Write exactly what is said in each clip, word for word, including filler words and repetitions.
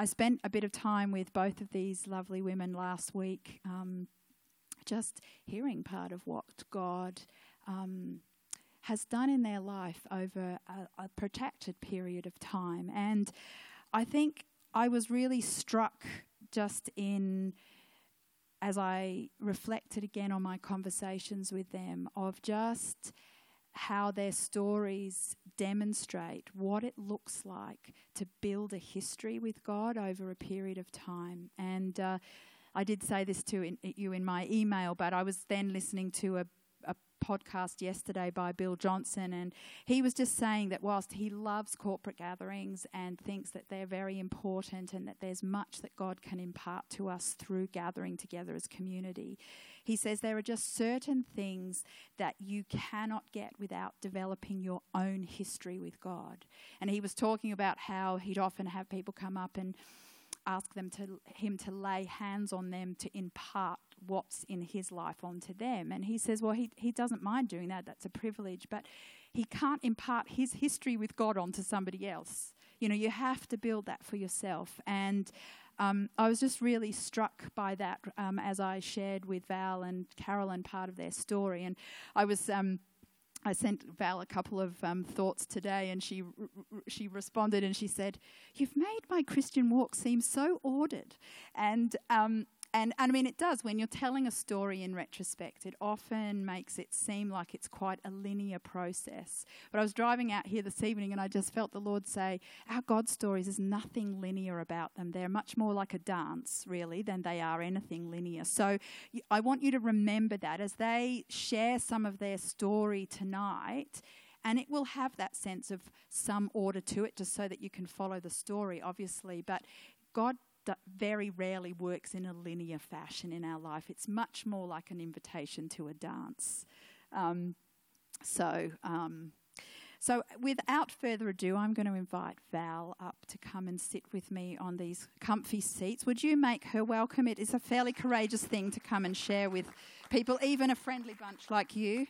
I spent a bit of time with both of these lovely women last week, um, just hearing part of what God um, has done in their life over a, a protracted period of time. And I think I was really struck just in, as I reflected again on my conversations with them, of just how their stories demonstrate what it looks like to build a history with God over a period of time. And uh, I did say this to in, you in my email, but I was then listening to a, a podcast yesterday by Bill Johnson, and he was just saying that whilst he loves corporate gatherings and thinks that they're very important and that there's much that God can impart to us through gathering together as community, he says there are just certain things that you cannot get without developing your own history with God. And he was talking about how he'd often have people come up and ask them to him to lay hands on them to impart what's in his life onto them. And he says, well, he, he doesn't mind doing that. That's a privilege. But he can't impart his history with God onto somebody else. You know, you have to build that for yourself. And um, I was just really struck by that um, as I shared with Val and Carolyn part of their story. And I was... Um, I sent Val a couple of um, thoughts today, and she r- r- she responded and she said, "You've made my Christian walk seem so ordered," and um, and and I mean it does. When you're telling a story in retrospect, it often makes it seem like it's quite a linear process. But I was driving out here this evening, and I just felt the Lord say, "Our God stories, there's nothing linear about them. They're much more like a dance, really, than they are anything linear." So I want you to remember that as they share some of their story tonight, and it will have that sense of some order to it, just so that you can follow the story, obviously. But God very rarely works in a linear fashion in our life. It's much more like an invitation to a dance. Um, so, um, so without further ado, I'm going to invite Val up to come and sit with me on these comfy seats. Would you make her welcome? It is a fairly courageous thing to come and share with people, even a friendly bunch like you.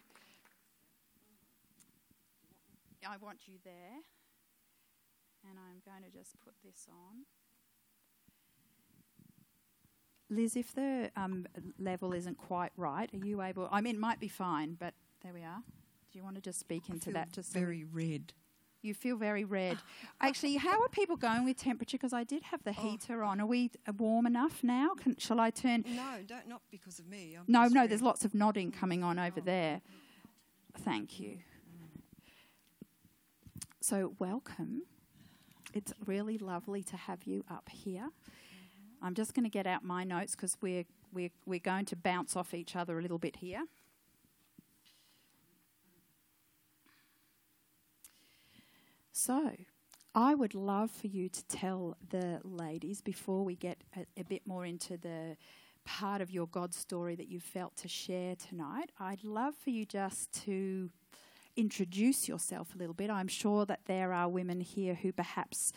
I want you there. And I'm going to just put this on. Liz, if the um, level isn't quite right, are you able... I mean, it might be fine, but there we are. Do you want to just speak into I feel that? Just very so red. You feel very red. Actually, how are people going with temperature? Because I did have the oh. heater on. Are we warm enough now? Can, shall I turn... No, don't, not because of me. I'm no, no, red. There's lots of nodding coming on over oh. there. Thank you. So, welcome. It's really lovely to have you up here. I'm just going to get out my notes because we're, we're, we're going to bounce off each other a little bit here. So, I would love for you to tell the ladies, before we get a, a bit more into the part of your God story that you felt to share tonight, I'd love for you just to introduce yourself a little bit. I'm sure that there are women here who perhaps...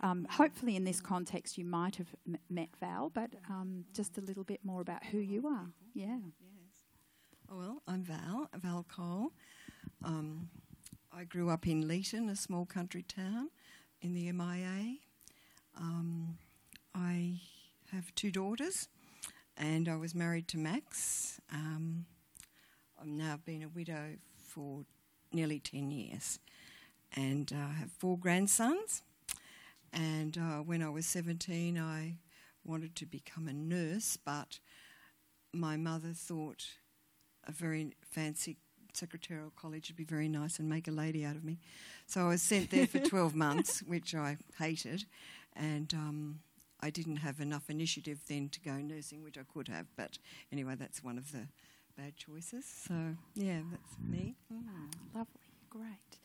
Um, hopefully in this context you might have m- met Val, but um, just a little bit more about who you are. Yeah. Yes. Oh, well, I'm Val, Val Cole. Um, I grew up in Leeton, a small country town in the M I A. Um, I have two daughters and I was married to Max. Um, I've now been a widow for nearly ten years and I uh, have four grandsons. And uh, when I was seventeen, I wanted to become a nurse, but my mother thought a very fancy secretarial college would be very nice and make a lady out of me. So I was sent there for twelve months, which I hated, and um, I didn't have enough initiative then to go nursing, which I could have. But anyway, that's one of the bad choices. So, yeah, that's me. Mm. Lovely. Great.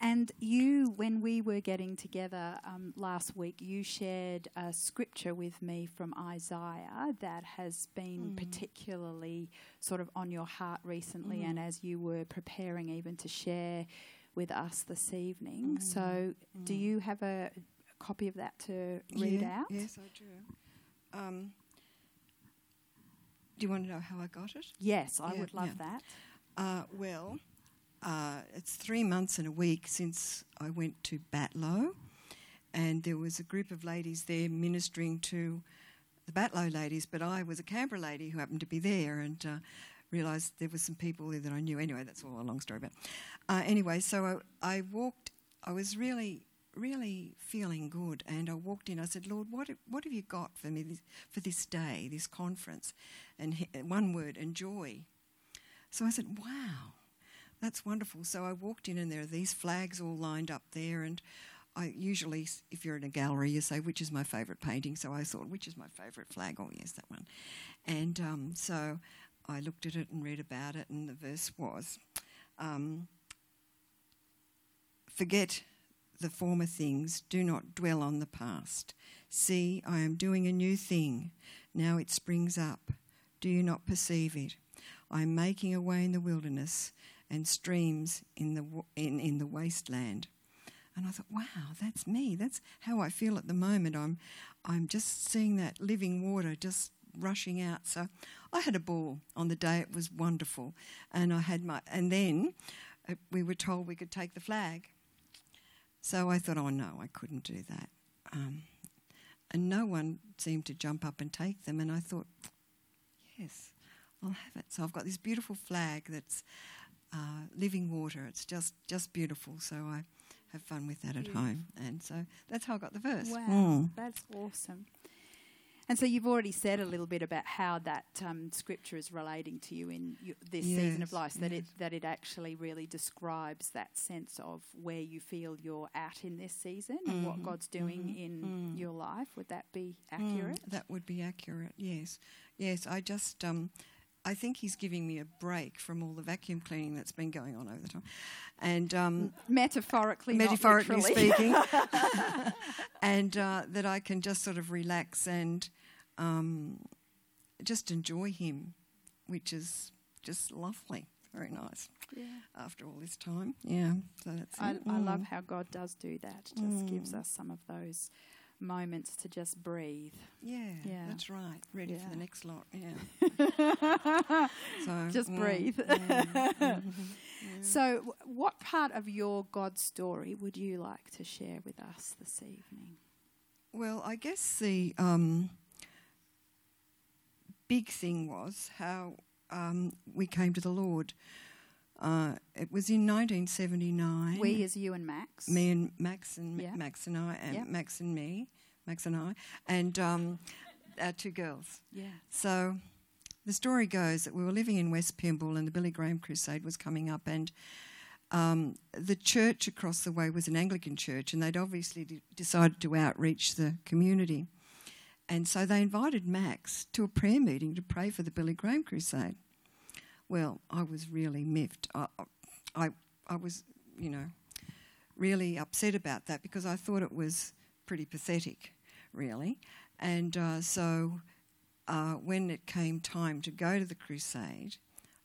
And you, when we were getting together um, last week, you shared a scripture with me from Isaiah that has been mm. particularly sort of on your heart recently mm. and as you were preparing even to share with us this evening. Mm. So mm. do you have a, a copy of that to read yeah, out? Yes, I do. Um, do you want to know how I got it? Yes, I yeah, would love yeah. that. Uh, well... Uh, it's three months and a week since I went to Batlow, and there was a group of ladies there ministering to the Batlow ladies, but I was a Canberra lady who happened to be there and uh, realised there were some people there that I knew. Anyway, that's all a long story about. Uh, anyway, so I, I walked, I was really, really feeling good, and I walked in, I said, Lord, what what have you got for me this, for this day, this conference? And he, one word, and joy. So I said, wow, that's wonderful. So I walked in and there are these flags all lined up there, and I usually, if you're in a gallery, you say, which is my favourite painting? So I thought, which is my favourite flag? Oh, yes, that one. And um, so I looked at it and read about it, and the verse was, um, forget the former things, do not dwell on the past. See, I am doing a new thing. Now it springs up. Do you not perceive it? I am making a way in the wilderness and streams in the, w- in, in the wasteland. And I thought, wow, that's me. That's how I feel at the moment. I'm I'm just seeing that living water just rushing out. So I had a ball on the day. It was wonderful. And I had my and then uh, we were told we could take the flag. So I thought, oh, no, I couldn't do that. Um, and no one seemed to jump up and take them. And I thought, yes, I'll have it. So I've got this beautiful flag that's uh, living water. It's just, just beautiful. So I have fun with that at Beautiful. home. And so that's how I got the verse. Wow, mm. that's awesome. And so you've already said a little bit about how that um, scripture is relating to you in you, this yes, season of life, so yes. that it that it actually really describes that sense of where you feel you're at in this season mm-hmm. and what God's doing mm-hmm. in mm. your life. Would that be accurate? Mm, that would be accurate, yes. Yes, I just... Um, I think he's giving me a break from all the vacuum cleaning that's been going on over the time. And um, metaphorically, metaphorically not speaking. And uh, that I can just sort of relax and um, just enjoy him, which is just lovely. Very nice. Yeah. After all this time. Yeah. So that's I, I mm. love how God does do that. Just mm. gives us some of those moments to just breathe. Yeah, yeah. That's right. Ready yeah. for the next lot. Yeah. so just mm, breathe. Mm, mm, so, w- what part of your God story would you like to share with us this evening? Well, I guess the um, big thing was how um, we came to the Lord. Uh, it was in nineteen seventy-nine. We as you and Max. Me and Max and yeah. Max and I and yep. Max and me, Max and I, and um, our two girls. Yeah. So the story goes that we were living in West Pymble and the Billy Graham Crusade was coming up, and um, the church across the way was an Anglican church, and they'd obviously d- decided to outreach the community. And so they invited Max to a prayer meeting to pray for the Billy Graham Crusade. Well, I was really miffed. I, I, I was, you know, really upset about that because I thought it was pretty pathetic, really. And uh, so uh, when it came time to go to the crusade,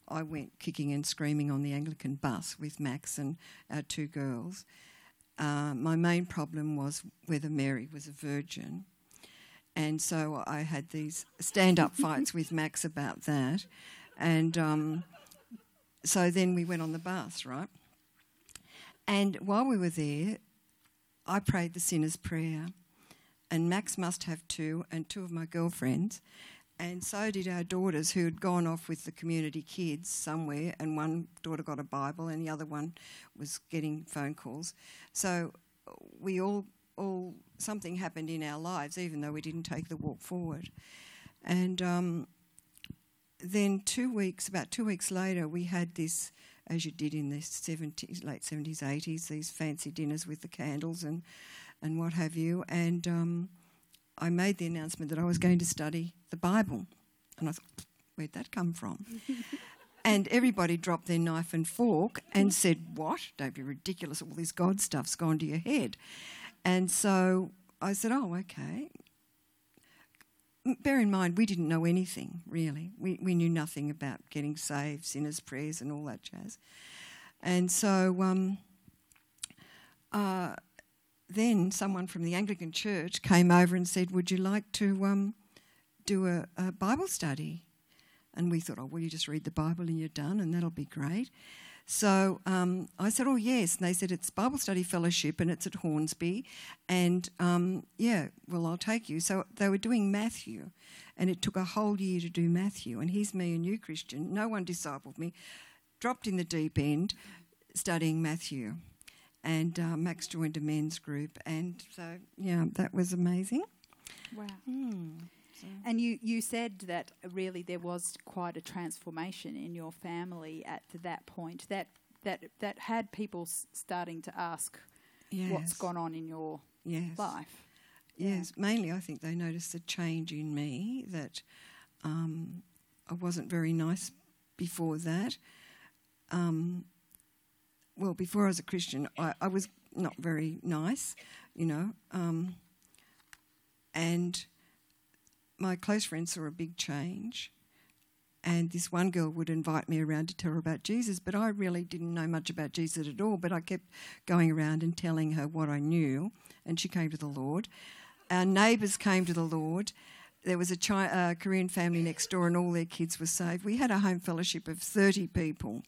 I went kicking and screaming on the Anglican bus with Max and our two girls. Uh, my main problem was whether Mary was a virgin. And so I had these stand-up fights with Max about that. And um, so then we went on the bus, right? And while we were there, I prayed the sinner's prayer. And Max must have two, and two of my girlfriends. And so did our daughters, who had gone off with the community kids somewhere. And one daughter got a Bible, and the other one was getting phone calls. So we all, all something happened in our lives, even though we didn't take the walk forward. And... Um, Then two weeks, about two weeks later, we had this, as you did in the seventies, late seventies, eighties, these fancy dinners with the candles and, and what have you. And um, I made the announcement that I was going to study the Bible. And I thought, where'd that come from? And everybody dropped their knife and fork and said, what? Don't be ridiculous. All this God stuff's gone to your head. And so I said, oh, okay. Bear in mind, we didn't know anything, really. We we knew nothing about getting saved, sinners' prayers and all that jazz. And so um, uh, then someone from the Anglican Church came over and said, would you like to um, do a, a Bible study? And we thought, oh, well, you just read the Bible and you're done and that'll be great. So um, I said, oh, yes. And they said, it's Bible Study Fellowship and it's at Hornsby. And, um, yeah, well, I'll take you. So they were doing Matthew, and it took a whole year to do Matthew. And here's me, a new Christian. No one discipled me. Dropped in the deep end studying Matthew. And uh, Max joined a men's group. And so, yeah, that was amazing. Wow. Mm. So. And you, you said that really there was quite a transformation in your family at that point that that, that had people s- starting to ask yes. what's gone on in your yes. life. Yes, yeah. Mainly I think they noticed a change in me, that um, I wasn't very nice before that. Um, well, before I was a Christian, I, I was not very nice, you know, um, and my close friends saw a big change, and this one girl would invite me around to tell her about Jesus, but I really didn't know much about Jesus at all, but I kept going around and telling her what I knew, and she came to the Lord. Our neighbours came to the Lord. There was a chi- uh, Korean family next door, and all their kids were saved. We had a home fellowship of thirty people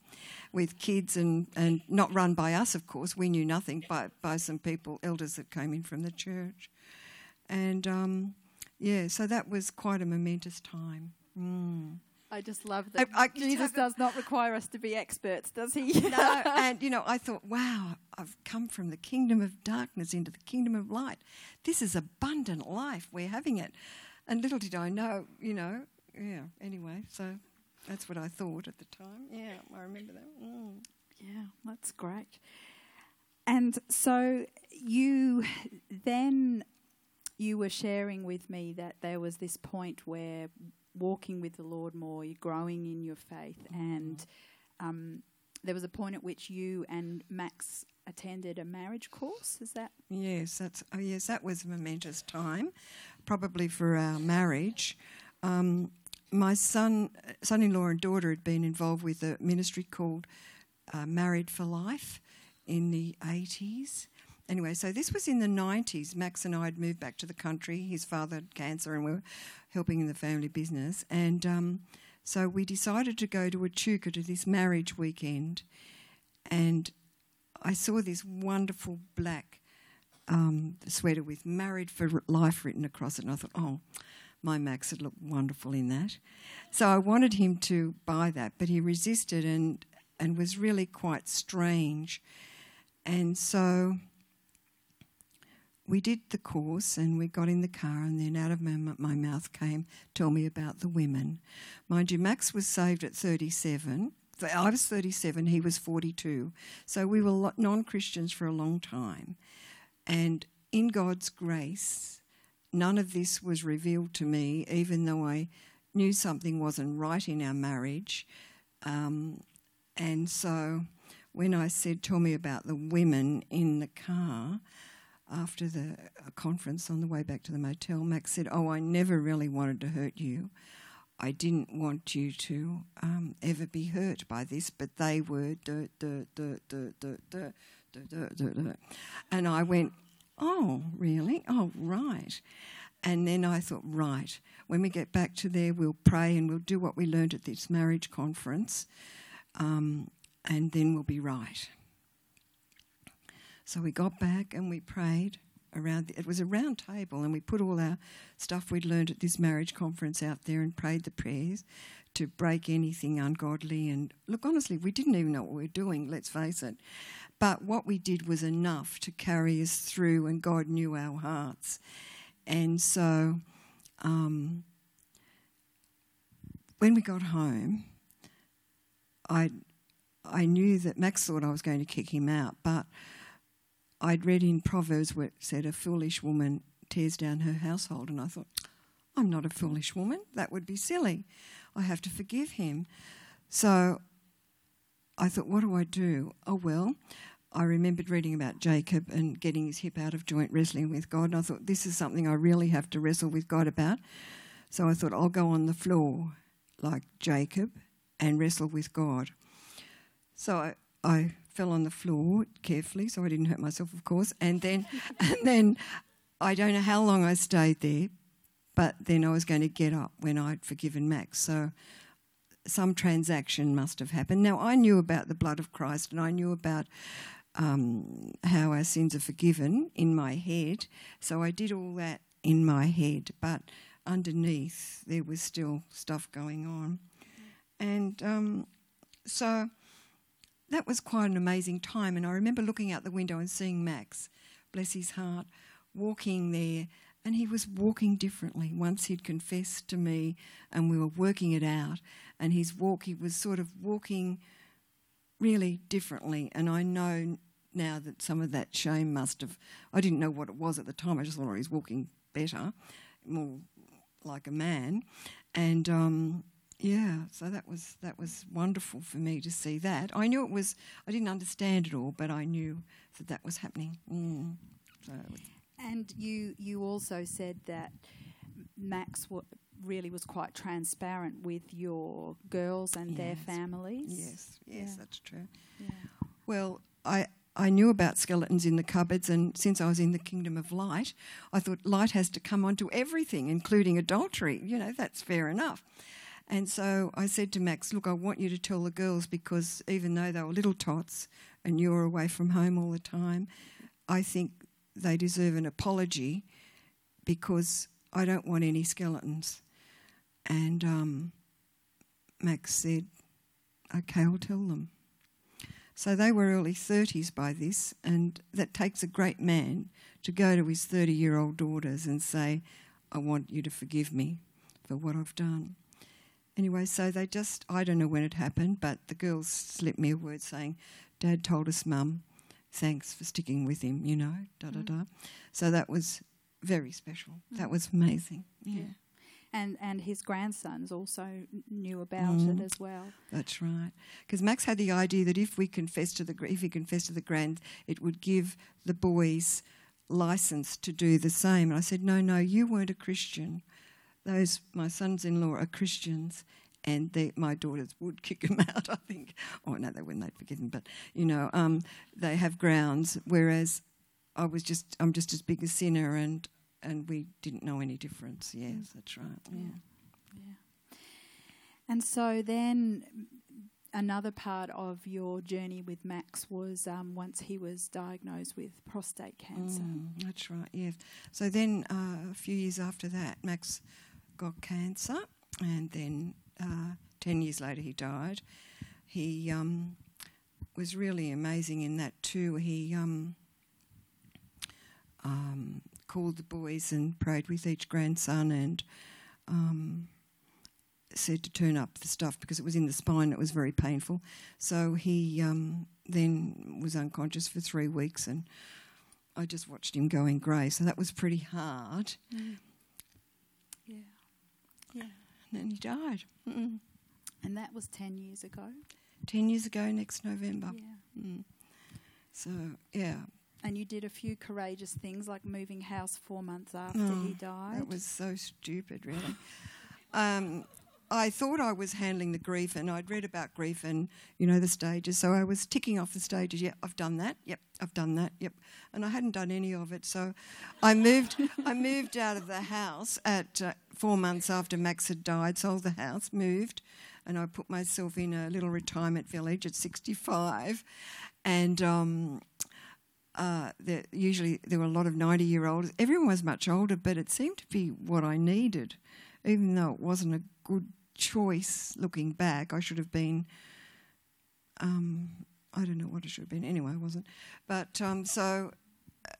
with kids, and, and not run by us, of course. We knew nothing, but by some people, elders that came in from the church. And um, yeah, so that was quite a momentous time. Mm. I just love that. I, I, Jesus does not require us to be experts, does he? No. And, you know, I thought, wow, I've come from the kingdom of darkness into the kingdom of light. This is abundant life. We're having it. And little did I know, you know, yeah, anyway. So that's what I thought at the time. Yeah, I remember that. Mm. Yeah, that's great. And so you then... You were sharing with me that there was this point where walking with the Lord more, you're growing in your faith, mm-hmm. and um, there was a point at which you and Max attended a marriage course. Is that? Yes, that's. Oh, yes, that was a momentous time, probably for our marriage. Um, my son, son-in-law, and daughter had been involved with a ministry called uh, Married for Life in the eighties. Anyway, so this was in the nineties. Max and I had moved back to the country. His father had cancer and we were helping in the family business. And um, so we decided to go to Echuca to this marriage weekend. And I saw this wonderful black um, sweater with Married for Life written across it. And I thought, oh, my Max would look wonderful in that. So I wanted him to buy that, but he resisted and and was really quite strange. And so... we did the course and we got in the car, and then out of my, my mouth came, tell me about the women. Mind you, Max was saved at thirty-seven. I was thirty-seven, he was forty-two. So we were non-Christians for a long time. And in God's grace, none of this was revealed to me, even though I knew something wasn't right in our marriage. Um, and so when I said, tell me about the women in the car... after the conference on the way back to the motel, Max said, oh, I never really wanted to hurt you. I didn't want you to um, ever be hurt by this, but they were... Duh, duh, duh, duh, duh, duh, duh, duh, duh. And I went, oh, really? Oh, right. And then I thought, right, when we get back to there, we'll pray and we'll do what we learned at this marriage conference, um, and then we'll be right. So we got back and we prayed around. The, it was a round table, and we put all our stuff we'd learned at this marriage conference out there and prayed the prayers to break anything ungodly. And look, honestly, we didn't even know what we were doing, let's face it. But what we did was enough to carry us through, and God knew our hearts. And so um, when we got home, I I knew that Max thought I was going to kick him out, but... I'd read in Proverbs where it said a foolish woman tears down her household, and I thought, I'm not a foolish woman. That would be silly. I have to forgive him. So I thought, what do I do? Oh, well, I remembered reading about Jacob and getting his hip out of joint, wrestling with God, and I thought, this is something I really have to wrestle with God about. So I thought, I'll go on the floor like Jacob and wrestle with God. So I... I fell on the floor carefully, so I didn't hurt myself, of course. And then and then I don't know how long I stayed there, but then I was going to get up when I'd forgiven Max. So some transaction must have happened. Now, I knew about the blood of Christ, and I knew about um, how our sins are forgiven in my head. So I did all that in my head, but underneath there was still stuff going on. And um, so that was quite an amazing time. And I remember looking out the window and seeing Max, bless his heart, walking there. And he was walking differently. Once he'd confessed to me and we were working it out, and his walk, he was sort of walking really differently. And I know now that some of that shame must have, I didn't know what it was at the time. I just thought he was walking better, more like a man. And um, yeah, so that was that was wonderful for me to see that. I knew it was, I didn't understand it all, but I knew that that was happening. Mm. So it was. And you, you also said that Max w- really was quite transparent with your girls and yes. their families. Yes, yes, yeah. That's true. Yeah. Well, I, I knew about skeletons in the cupboards, and since I was in the kingdom of light, I thought light has to come onto everything, including adultery. You know, that's fair enough. And so I said to Max, look, I want you to tell the girls, because even though they were little tots and you were away from home all the time, I think they deserve an apology, because I don't want any skeletons. And um, Max said, okay, I'll tell them. So they were early thirties by this, and that takes a great man to go to his thirty-year-old daughters and say, I want you to forgive me for what I've done. Anyway, so they just, I don't know when it happened, but the girls slipped me a word saying, Dad told us, Mum, thanks for sticking with him, you know, da-da-da. Mm. So that was very special. Mm. That was amazing. Yeah. yeah. And and his grandsons also knew about mm. it as well. That's right. Because Max had the idea that if we confessed to the if he confessed to the grand, it would give the boys license to do the same. And I said, no, no, you weren't a Christian. Those, my sons-in-law are Christians. And they, my daughters would kick them out, I think. Oh, no, they wouldn't. They'd forgive them. But, you know, um, they have grounds, whereas I was just, I'm just as big a sinner, and, and we didn't know any difference. Yes, mm. that's right. Yeah. yeah. And so then another part of your journey with Max was um, once he was diagnosed with prostate cancer. Mm, that's right, yes. So then uh, a few years after that, Max got cancer, and then Uh, ten years later he died. He um, was really amazing in that too. He um, um, called the boys and prayed with each grandson, and um, said to turn up the stuff, because it was in the spine, it was very painful. So he um, then was unconscious for three weeks and I just watched him going grey. So that was pretty hard. Mm. Yeah. Yeah. And then he died. Mm-mm. And that was ten years ago? Ten years ago next November. Yeah. Mm. So, yeah. And you did a few courageous things, like moving house four months after oh, he died. That was so stupid, really. um, I thought I was handling the grief, and I'd read about grief and, you know, the stages. So I was ticking off the stages. Yep, I've done that. Yep, I've done that. Yep. And I hadn't done any of it. So I moved I moved out of the house at uh, four months after Max had died, sold the house, moved, and I put myself in a little retirement village at sixty-five. And um, uh, there, usually there were a lot of ninety-year-olds. Everyone was much older, but it seemed to be what I needed, even though it wasn't a good choice looking back. I should have been, um, I don't know what I should have been. Anyway, I wasn't. But um, so uh,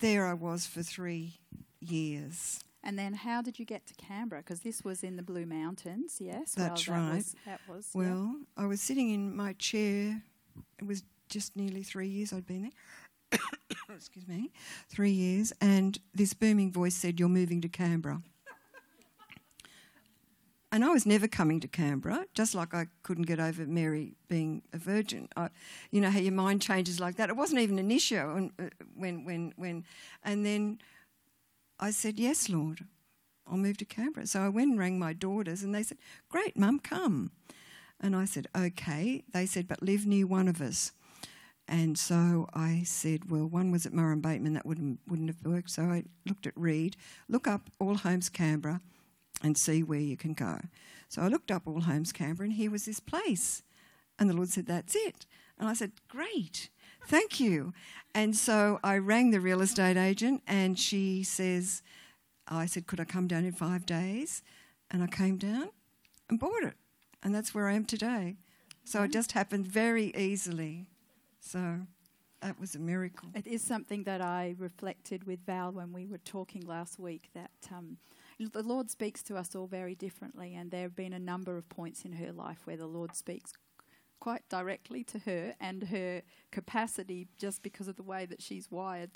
there I was for three years. And then how did you get to Canberra? Because this was in the Blue Mountains, yes? That's well, that right. Was, that was, well, yeah. I was sitting in my chair. It was just nearly three years I'd been there. Excuse me. Three years. And this booming voice said, you're moving to Canberra. And I was never coming to Canberra, just like I couldn't get over Mary being a virgin. I, you know how your mind changes like that. It wasn't even an issue when, when, when, when. And then I said, yes, Lord, I'll move to Canberra. So I went and rang my daughters, and they said, great, Mum, come. And I said, okay. They said, but live near one of us. And so I said, well, one was at Murrum Bateman. That wouldn't, wouldn't have worked. So I looked at Reed, look up All Homes Canberra, and see where you can go. So I looked up All Homes Canberra, and here was this place. And the Lord said, that's it. And I said, great, thank you. And so I rang the real estate agent, and she says, I said, could I come down in five days? And I came down and bought it. And that's where I am today. So it just happened very easily. So that was a miracle. It is something that I reflected with Val when we were talking last week, that um, the Lord speaks to us all very differently. And there have been a number of points in her life where the Lord speaks quite directly to her, and her capacity, just because of the way that she's wired,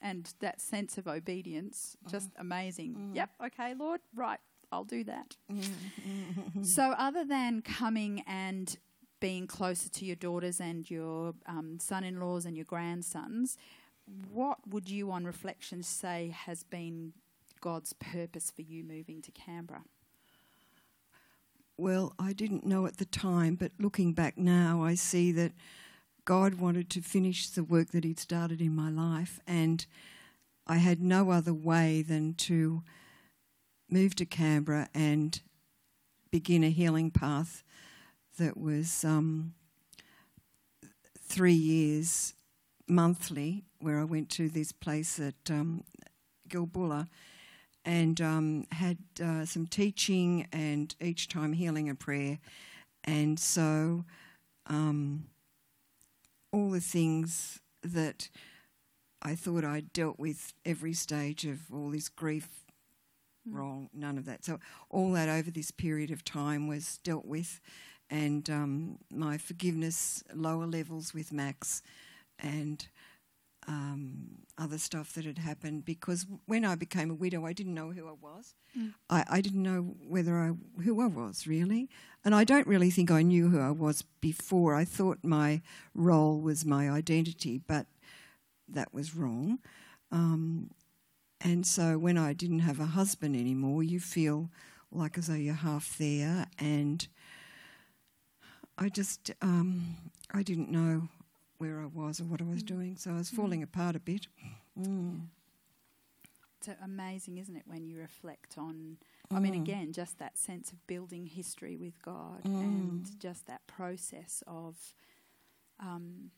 and that sense of obedience, mm. just amazing. Mm. Yep, okay, Lord, right, I'll do that. Mm. So other than coming and being closer to your daughters and your um, son-in-laws and your grandsons, what would you on reflection say has been God's purpose for you moving to Canberra? Well, I didn't know at the time, but looking back now, I see that God wanted to finish the work that he'd started in my life, and I had no other way than to move to Canberra and begin a healing path that was um, three years monthly, where I went to this place at um, Gilbulla, and um, had uh, some teaching, and each time healing and prayer. And so um, all the things that I thought I'd dealt with, every stage of all this grief, mm. wrong, none of that. So all that over this period of time was dealt with, and um, my forgiveness, lower levels with Max, and Um, other stuff that had happened, because when I became a widow, I didn't know who I was. Mm. I, I didn't know whether I who I was really, and I don't really think I knew who I was before. I thought my role was my identity, but that was wrong. Um, and so when I didn't have a husband anymore, you feel like as though you're half there, and I just um, I didn't know where I was or what I was doing. So I was falling mm. apart a bit. Mm. It's amazing, isn't it, when you reflect on, mm. I mean, again, just that sense of building history with God, mm. and just that process of, um,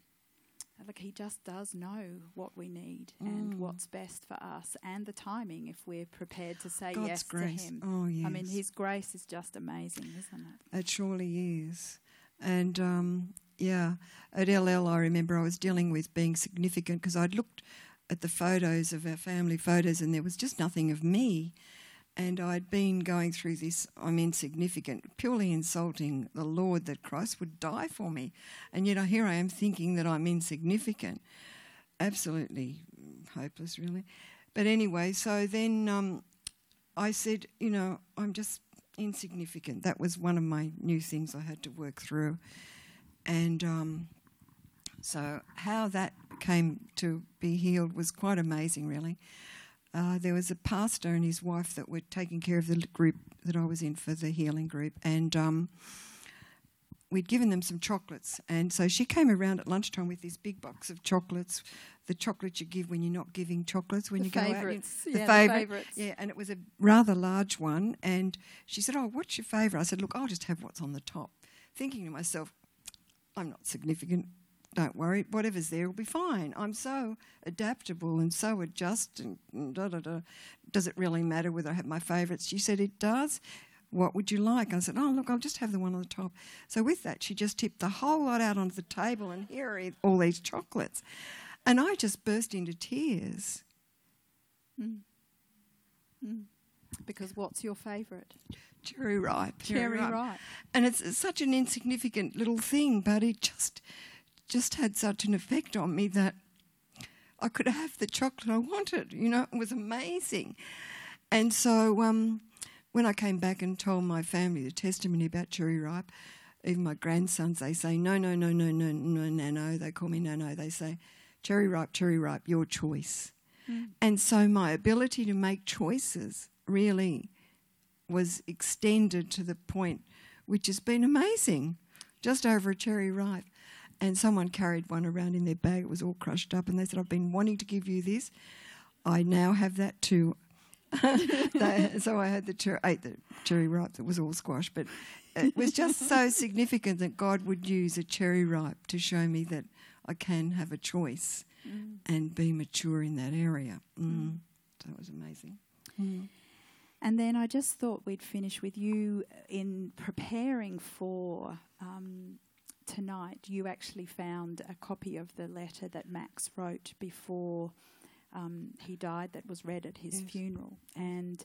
like, he just does know what we need, mm. and what's best for us, and the timing if we're prepared to say God's yes grace. To him. Oh, yes. I mean, his grace is just amazing, isn't it? It surely is. And um yeah, at L L I remember I was dealing with being significant, because I'd looked at the photos of our family photos and there was just nothing of me, and I'd been going through this I'm insignificant, purely insulting the Lord that Christ would die for me, and yet here I am thinking that I'm insignificant. Absolutely hopeless, really. But anyway, so then um, I said, you know, I'm just insignificant. That was one of my new things I had to work through. And um, so how that came to be healed was quite amazing, really. Uh, there was a pastor and his wife that were taking care of the group that I was in for the healing group, and um, we'd given them some chocolates. And so she came around at lunchtime with this big box of chocolates, the chocolates you give when you're not giving chocolates, when the you favourites. go out. You know, the yeah, favourite, the favourites. Yeah, and it was a rather large one. And she said, oh, what's your favourite? I said, look, I'll just have what's on the top. Thinking to myself, I'm not significant, don't worry, whatever's there will be fine. I'm so adaptable and so adjust and da da da. Does it really matter whether I have my favourites? She said, it does. What would you like? I said, oh, look, I'll just have the one on the top. So with that, she just tipped the whole lot out onto the table, and here are all these chocolates. And I just burst into tears. Mm. Mm. Because what's your favourite? Cherry ripe. Cherry, cherry ripe. ripe. And it's, it's such an insignificant little thing, but it just just had such an effect on me that I could have the chocolate I wanted. You know, it was amazing. And so um, when I came back and told my family the testimony about cherry ripe, even my grandsons, they say, no, no, no, no, no, no, no, no. They call me no, no. They say, cherry ripe, cherry ripe, your choice. Mm. And so my ability to make choices really was extended to the point, which has been amazing, just over a cherry ripe. And someone carried one around in their bag. It was all crushed up, and they said, I've been wanting to give you this. I now have that too. they, so I had the, cher- ate the cherry ripe that was all squash, but it was just so significant that God would use a cherry ripe to show me that I can have a choice mm. and be mature in that area. Mm. Mm. So it was amazing. Mm. And then I just thought we'd finish with you in preparing for um, tonight. You actually found a copy of the letter that Max wrote before um, he died that was read at his yes. funeral. And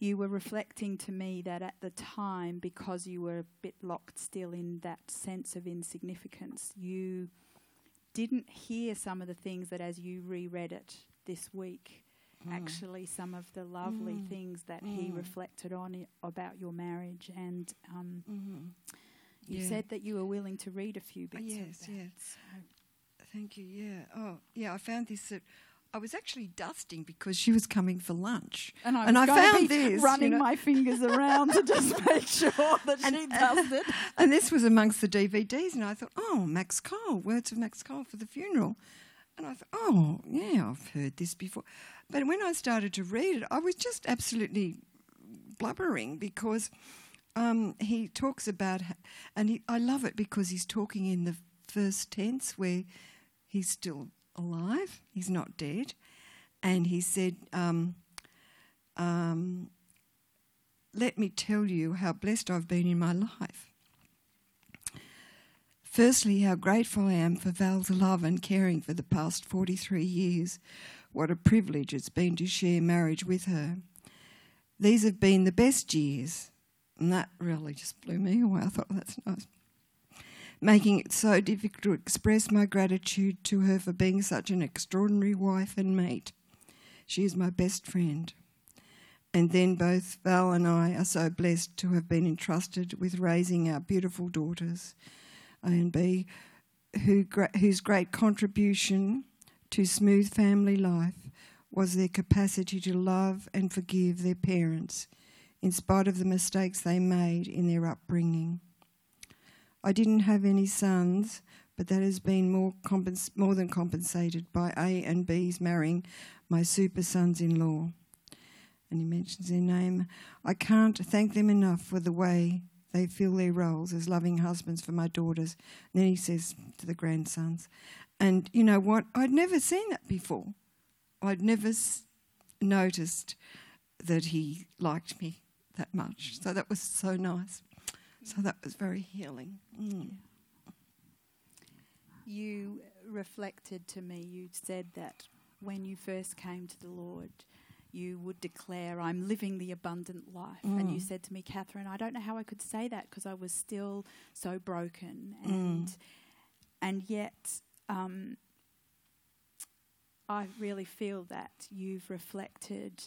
you were reflecting to me that at the time, because you were a bit locked still in that sense of insignificance, you didn't hear some of the things that as you reread it this week, actually some of the lovely mm. things that mm. he reflected on I- about your marriage. And um, mm-hmm. you yeah. said that you were willing to read a few bits uh, yes, of that. Yes, yes. So. Thank you, yeah. Oh, yeah, I found this... Uh, I was actually dusting because she was coming for lunch. And I, was and I found this. running you know. my fingers around to just make sure that and, she dusted. Uh, and this was amongst the D V Ds, and I thought, oh, Max Cole, words of Max Cole for the funeral. And I thought, oh, yeah, I've heard this before. But when I started to read it, I was just absolutely blubbering because um, he talks about, and he, I love it because he's talking in the first tense where he's still alive, he's not dead. And he said, um, um, let me tell you how blessed I've been in my life. Firstly, how grateful I am for Val's love and caring for the past forty-three years. What a privilege it's been to share marriage with her. These have been the best years. And that really just blew me away. I thought, oh, that's nice. Making it so difficult to express my gratitude to her for being such an extraordinary wife and mate. She is my best friend. And then both Val and I are so blessed to have been entrusted with raising our beautiful daughters, A and B, who gra- whose great contribution to smooth family life was their capacity to love and forgive their parents in spite of the mistakes they made in their upbringing. I didn't have any sons, but that has been more, compens- more than compensated by A and B's marrying my super sons-in-law. And he mentions their name. I can't thank them enough for the way they fill their roles as loving husbands for my daughters. And then he says to the grandsons. And you know what? I'd never seen that before. I'd never s- noticed that he liked me that much. So that was so nice. So that was very healing. Mm. You reflected to me, you said that when you first came to the Lord, you would declare, I'm living the abundant life. Mm. And you said to me, Catherine, I don't know how I could say that because I was still so broken. And mm. and yet um, I really feel that you've reflected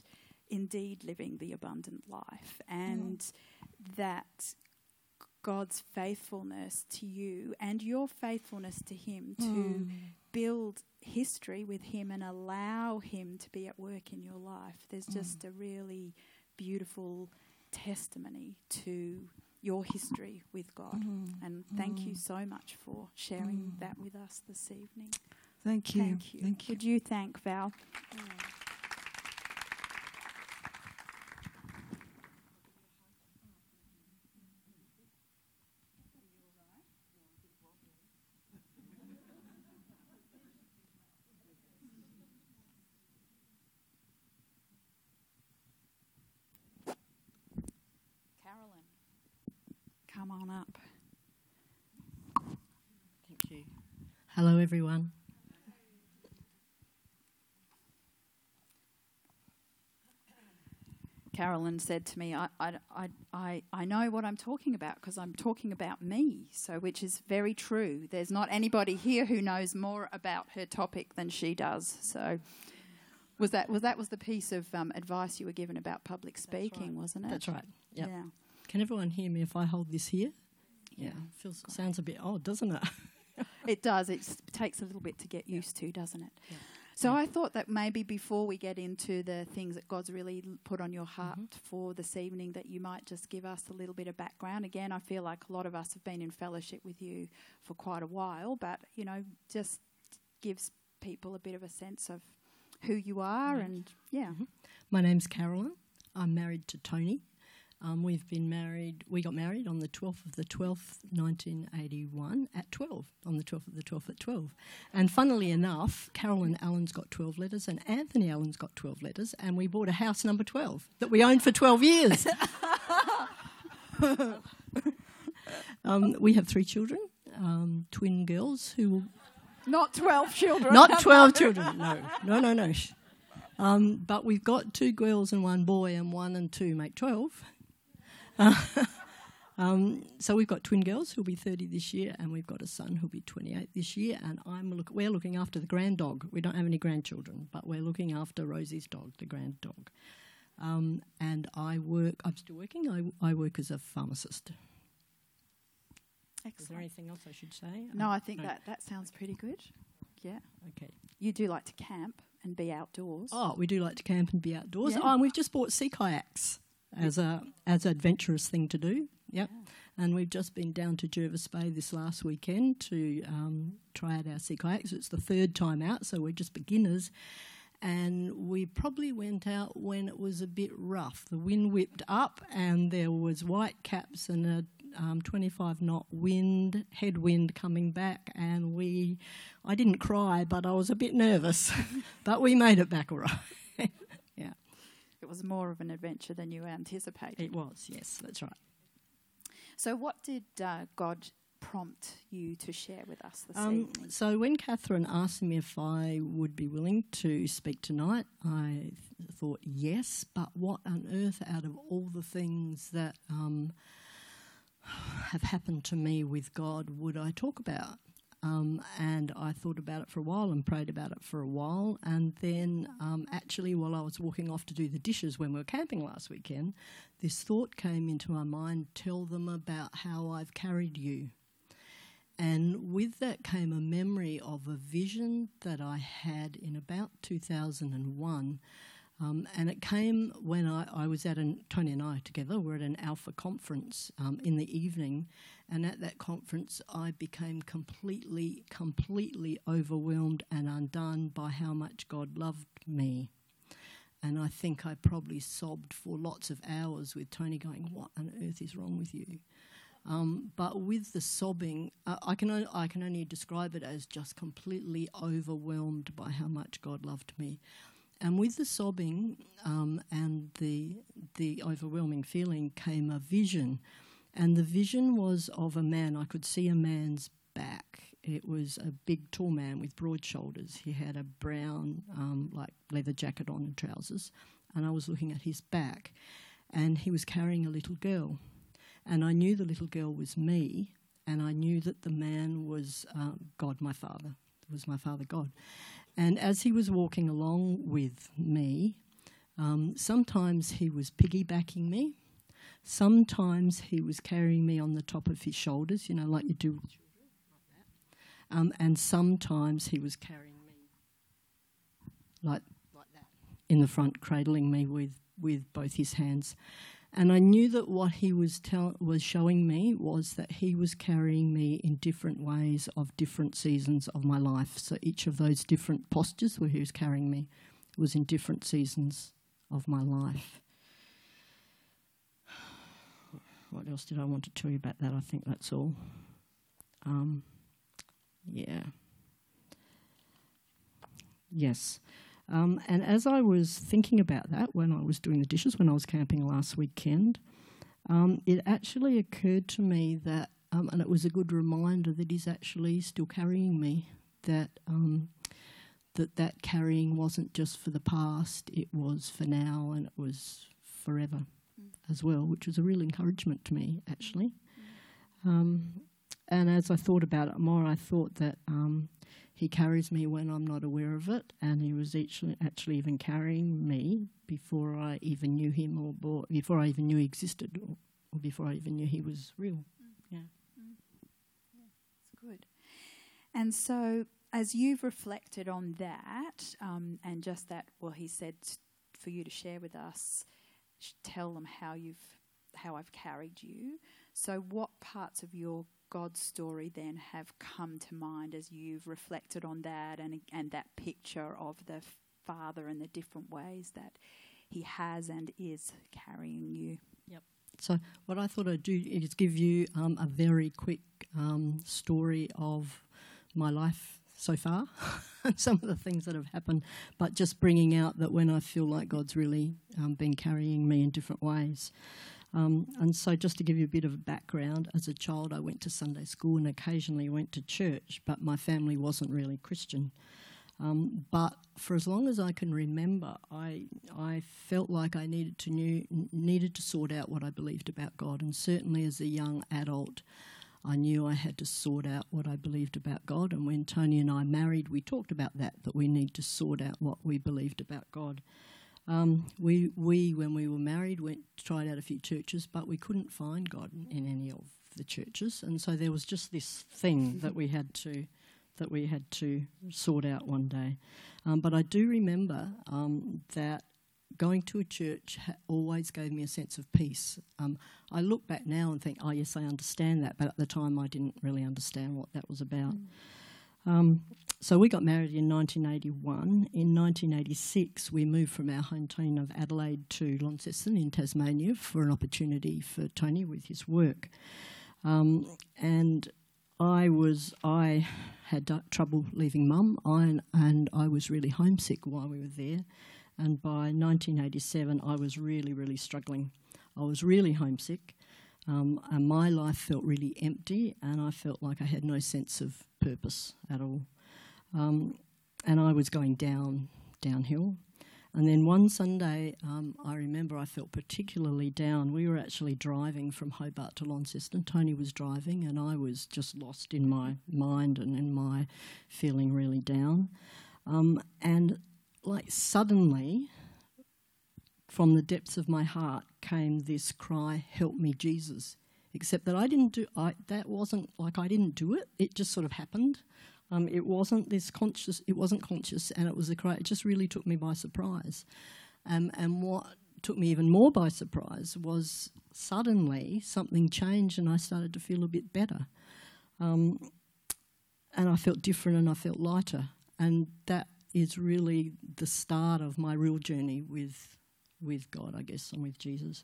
indeed living the abundant life and mm. that God's faithfulness to you and your faithfulness to him to mm. build history with him and allow him to be at work in your life. There's mm. just a really beautiful testimony to your history with God. Mm. And thank mm. you so much for sharing mm. that with us this evening. Thank you. Thank you. Thank you. Would you thank Val? Yeah. Come on up. Thank you. Hello, everyone. Carolyn said to me, I, I, I, I know what I'm talking about because I'm talking about me, so which is very true. There's not anybody here who knows more about her topic than she does. So was that was, that was the piece of um, advice you were given about public speaking, right. wasn't it? That's right, yep. Yeah. Can everyone hear me if I hold this here? Yeah. Feels, sounds a bit odd, doesn't it? It does. It takes a little bit to get used to, doesn't it? Yeah. So yeah. I thought that maybe before we get into the things that God's really put on your heart mm-hmm. for this evening, that you might just give us a little bit of background. Again, I feel like a lot of us have been in fellowship with you for quite a while, but, you know, just gives people a bit of a sense of who you are right. and, yeah. Mm-hmm. My name's Carolyn. I'm married to Tony. Um, we've been married, we got married on the twelfth of the twelfth, nineteen eighty-one, at twelve, on the twelfth of the twelfth at twelve. And funnily enough, Carolyn Allen's got twelve letters and Anthony Allen's got twelve letters, and we bought a house number twelve that we owned for twelve years. um, we have three children, um, twin girls who... Not twelve children. Not twelve children, no, no, no, no. Um, but we've got two girls and one boy, and one and two make twelve. Uh, um, so we've got twin girls who'll be thirty this year, and we've got a son who'll be twenty-eight this year. And I'm look, we're looking after the grand dog. We don't have any grandchildren, but we're looking after Rosie's dog, the grand dog. Um, and I work. I'm still working. I, I work as a pharmacist. Excellent. Is there anything else I should say? No, um, I think no. that that sounds pretty good. Yeah. Okay. You do like to camp and be outdoors. Oh, we do like to camp and be outdoors. Yeah. Oh, and we've just bought sea kayaks as a as an adventurous thing to do. Yep. Yeah. And we've just been down to Jervis Bay this last weekend to um, try out our sea kayaks. It's the third time out, so we're just beginners. And we probably went out when it was a bit rough. The wind whipped up and there was white caps and a um, twenty-five knot wind, headwind coming back. And we, I didn't cry, but I was a bit nervous. But we made it back all right. Yeah. It was more of an adventure than you anticipated. It was, yes, that's right. So what did uh, God prompt you to share with us this um, evening? So when Catherine asked me if I would be willing to speak tonight, I th- thought yes, but what on earth out of all the things that um, have happened to me with God would I talk about? Um, and I thought about it for a while and prayed about it for a while, and then um, actually while I was walking off to do the dishes when we were camping last weekend, this thought came into my mind, tell them about how I've carried you. And with that came a memory of a vision that I had in about two thousand one. Um, and it came when I, I was at an, Tony and I together were at an Alpha conference um, in the evening. And at that conference, I became completely, completely overwhelmed and undone by how much God loved me. And I think I probably sobbed for lots of hours with Tony going, what on earth is wrong with you? Um, but with the sobbing, uh, I can o- I can only describe it as just completely overwhelmed by how much God loved me. And with the sobbing um, and the the overwhelming feeling came a vision. And the vision was of a man. I could see a man's back. It was a big, tall man with broad shoulders. He had a brown, um, like, leather jacket on and trousers. And I was looking at his back. And he was carrying a little girl. And I knew the little girl was me, and I knew that the man was um, God, my father. It was my father, God. And as he was walking along with me, um, sometimes he was piggybacking me. Sometimes he was carrying me on the top of his shoulders, you know, like you do with children, like that. Um, and sometimes he was carrying me like, like that in the front, cradling me with, with both his hands. And I knew that what he was tell- was showing me was that he was carrying me in different ways of different seasons of my life. So each of those different postures where he was carrying me was in different seasons of my life. What else did I want to tell you about that? I think that's all. Um, yeah. Yes. Um, and as I was thinking about that when I was doing the dishes, when I was camping last weekend, um, it actually occurred to me that, um, and it was a good reminder that he's actually still carrying me, that um, that that carrying wasn't just for the past, it was for now and it was forever mm. as well, which was a real encouragement to me, actually. Mm. Um, and as I thought about it more, I thought that... Um, He carries me when I'm not aware of it, and he was actually, actually even carrying me before I even knew him or bo- before I even knew he existed or, or before I even knew he was real. Mm. Yeah. Mm. Yeah, that's good. And so as you've reflected on that um, and just that, well, he said for you to share with us, tell them how you've, how I've carried you. So what parts of your God's story then have come to mind as you've reflected on that and and that picture of the Father and the different ways that He has and is carrying you. Yep. So what I thought I'd do is give you um, a very quick um, story of my life so far, some of the things that have happened, but just bringing out that when I feel like God's really um, been carrying me in different ways. Um, and so just to give you a bit of background, as a child I went to Sunday school and occasionally went to church, but my family wasn't really Christian. Um, but for as long as I can remember, I I felt like I needed to knew, needed to sort out what I believed about God. And certainly as a young adult, I knew I had to sort out what I believed about God. And when Tony and I married, we talked about that, that we need to sort out what we believed about God. Um, we, we, when we were married, went tried out a few churches, but we couldn't find God in any of the churches. And so there was just this thing that we had to... that we had to sort out one day. Um, but I do remember um, that going to a church ha- always gave me a sense of peace. Um, I look back now and think, oh, yes, I understand that, but at the time I didn't really understand what that was about. Mm. Um, so we got married in nineteen eighty-one. In nineteen eighty-six, we moved from our hometown of Adelaide to Launceston in Tasmania for an opportunity for Tony with his work. Um, and I was... I. had d- trouble leaving mum, I, and I was really homesick while we were there. And by nineteen eighty-seven, I was really, really struggling. I was really homesick, um, and my life felt really empty, and I felt like I had no sense of purpose at all. Um, and I was going down, downhill. And then one Sunday, um, I remember I felt particularly down. We were actually driving from Hobart to Launceston. Tony was driving and I was just lost in my mind and in my feeling really down. Um, and like suddenly, from the depths of my heart came this cry, "Help me, Jesus." Except that I didn't do, I, that wasn't like I didn't do it. It just sort of happened. Um, it wasn't this conscious, it wasn't conscious, and it was a cry. It just really took me by surprise. Um, and what took me even more by surprise was suddenly something changed and I started to feel a bit better. Um, and I felt different and I felt lighter. And that is really the start of my real journey with with God, I guess, and with Jesus.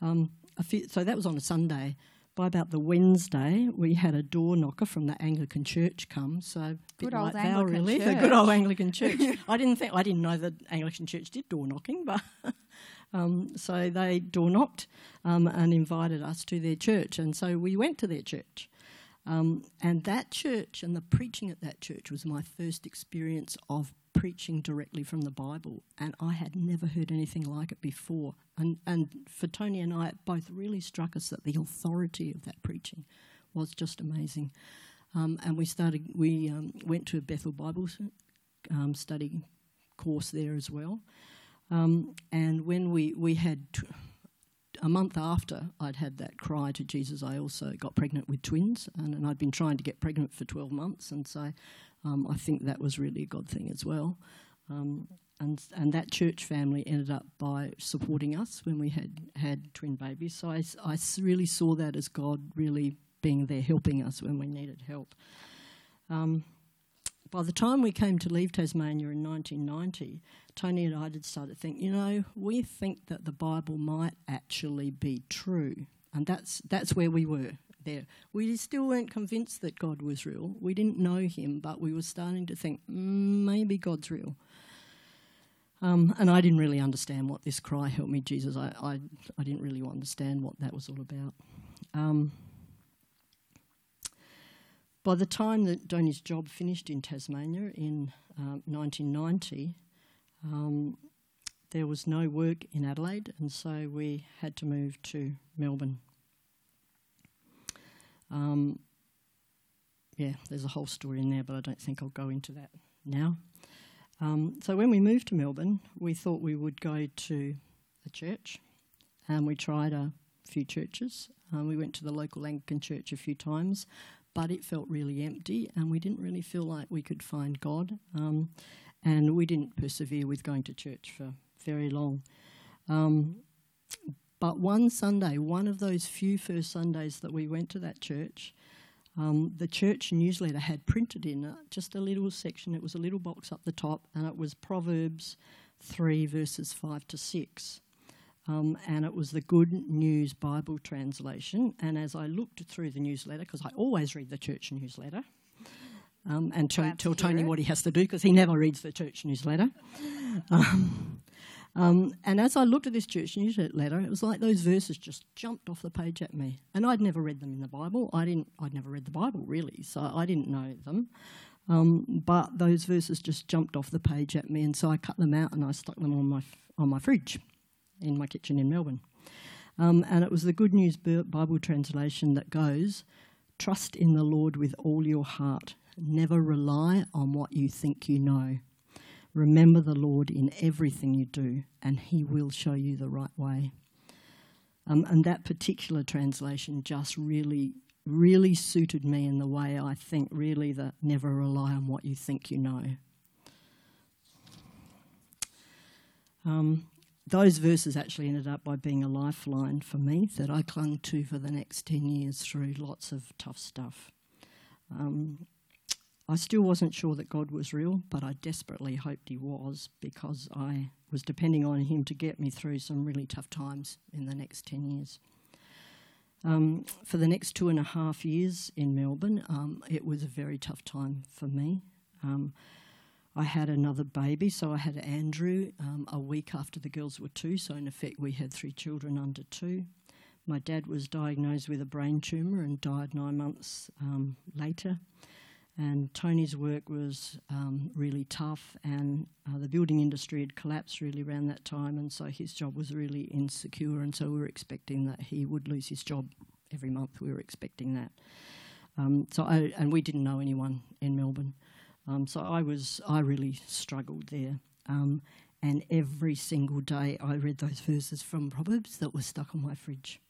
Um, I feel, so that was on a Sunday. By about the Wednesday, we had a door knocker from the Anglican Church come. So a bit good old like Anglican thou, really, Church. The good old Anglican Church. I didn't think I didn't know the Anglican Church did door knocking, but um, so they door knocked um, and invited us to their church, and so we went to their church. Um, and that church and the preaching at that church was my first experience of preaching directly from the Bible, and I had never heard anything like it before. And and for Tony and I, it both really struck us that the authority of that preaching was just amazing. Um, and we started. We um, went to a Bethel Bible um, study course there as well. Um, and when we we had. T- A month after I'd had that cry to Jesus, I also got pregnant with twins, and, and I'd been trying to get pregnant for twelve months, and so um, I think that was really a God thing as well. Um, and and that church family ended up by supporting us when we had, had twin babies, so I, I really saw that as God really being there helping us when we needed help. Um, By the time we came to leave Tasmania in nineteen ninety, Tony and I had started thinking, you know, we think that the Bible might actually be true. And that's that's where we were there. We still weren't convinced that God was real. We didn't know him, but we were starting to think, mm, maybe God's real. Um, and I didn't really understand what this cry, "Help me, Jesus," I, I, I didn't really understand what that was all about. Um By the time that Tony's job finished in Tasmania in um, nineteen ninety, um, there was no work in Adelaide, and so we had to move to Melbourne. Um, yeah, there's a whole story in there, but I don't think I'll go into that now. Um, so when we moved to Melbourne, we thought we would go to a church, and we tried a few churches. Um, we went to the local Anglican church a few times, but it felt really empty and we didn't really feel like we could find God, um, and we didn't persevere with going to church for very long. Um, but one Sunday, one of those few first Sundays that we went to that church, um, the church newsletter had printed in it just a little section. It was a little box up the top, and it was Proverbs three, verses five to six. Um, and it was the Good News Bible translation. And as I looked through the newsletter, because I always read the church newsletter, um, and t- tell Tony it. what he has to do, because he never reads the church newsletter. Um, um, and as I looked at this church newsletter, it was like those verses just jumped off the page at me. And I'd never read them in the Bible. I didn't. I'd never read the Bible, really, so I didn't know them. Um, but those verses just jumped off the page at me, and so I cut them out and I stuck them on my f- on my fridge in my kitchen in Melbourne. Um, and it was the Good News Bible translation that goes, "Trust in the Lord with all your heart. Never rely on what you think you know. Remember the Lord in everything you do, and he will show you the right way." Um, and that particular translation just really, really suited me in the way I think, really, that never rely on what you think you know. Um... Those verses actually ended up by being a lifeline for me that I clung to for the next ten years through lots of tough stuff. Um, I still wasn't sure that God was real, but I desperately hoped he was, because I was depending on him to get me through some really tough times in the next ten years. Um, for the next two and a half years in Melbourne, um, it was a very tough time for me. Um, I had another baby, so I had Andrew um, a week after the girls were two, so in effect we had three children under two. My dad was diagnosed with a brain tumour and died nine months um, later. And Tony's work was um, really tough, and uh, the building industry had collapsed really around that time, and so his job was really insecure, and so we were expecting that he would lose his job every month. We were expecting that. Um, so I, and we didn't know anyone in Melbourne. Um, so I was, I really struggled there. Um, and every single day I read those verses from Proverbs that were stuck on my fridge.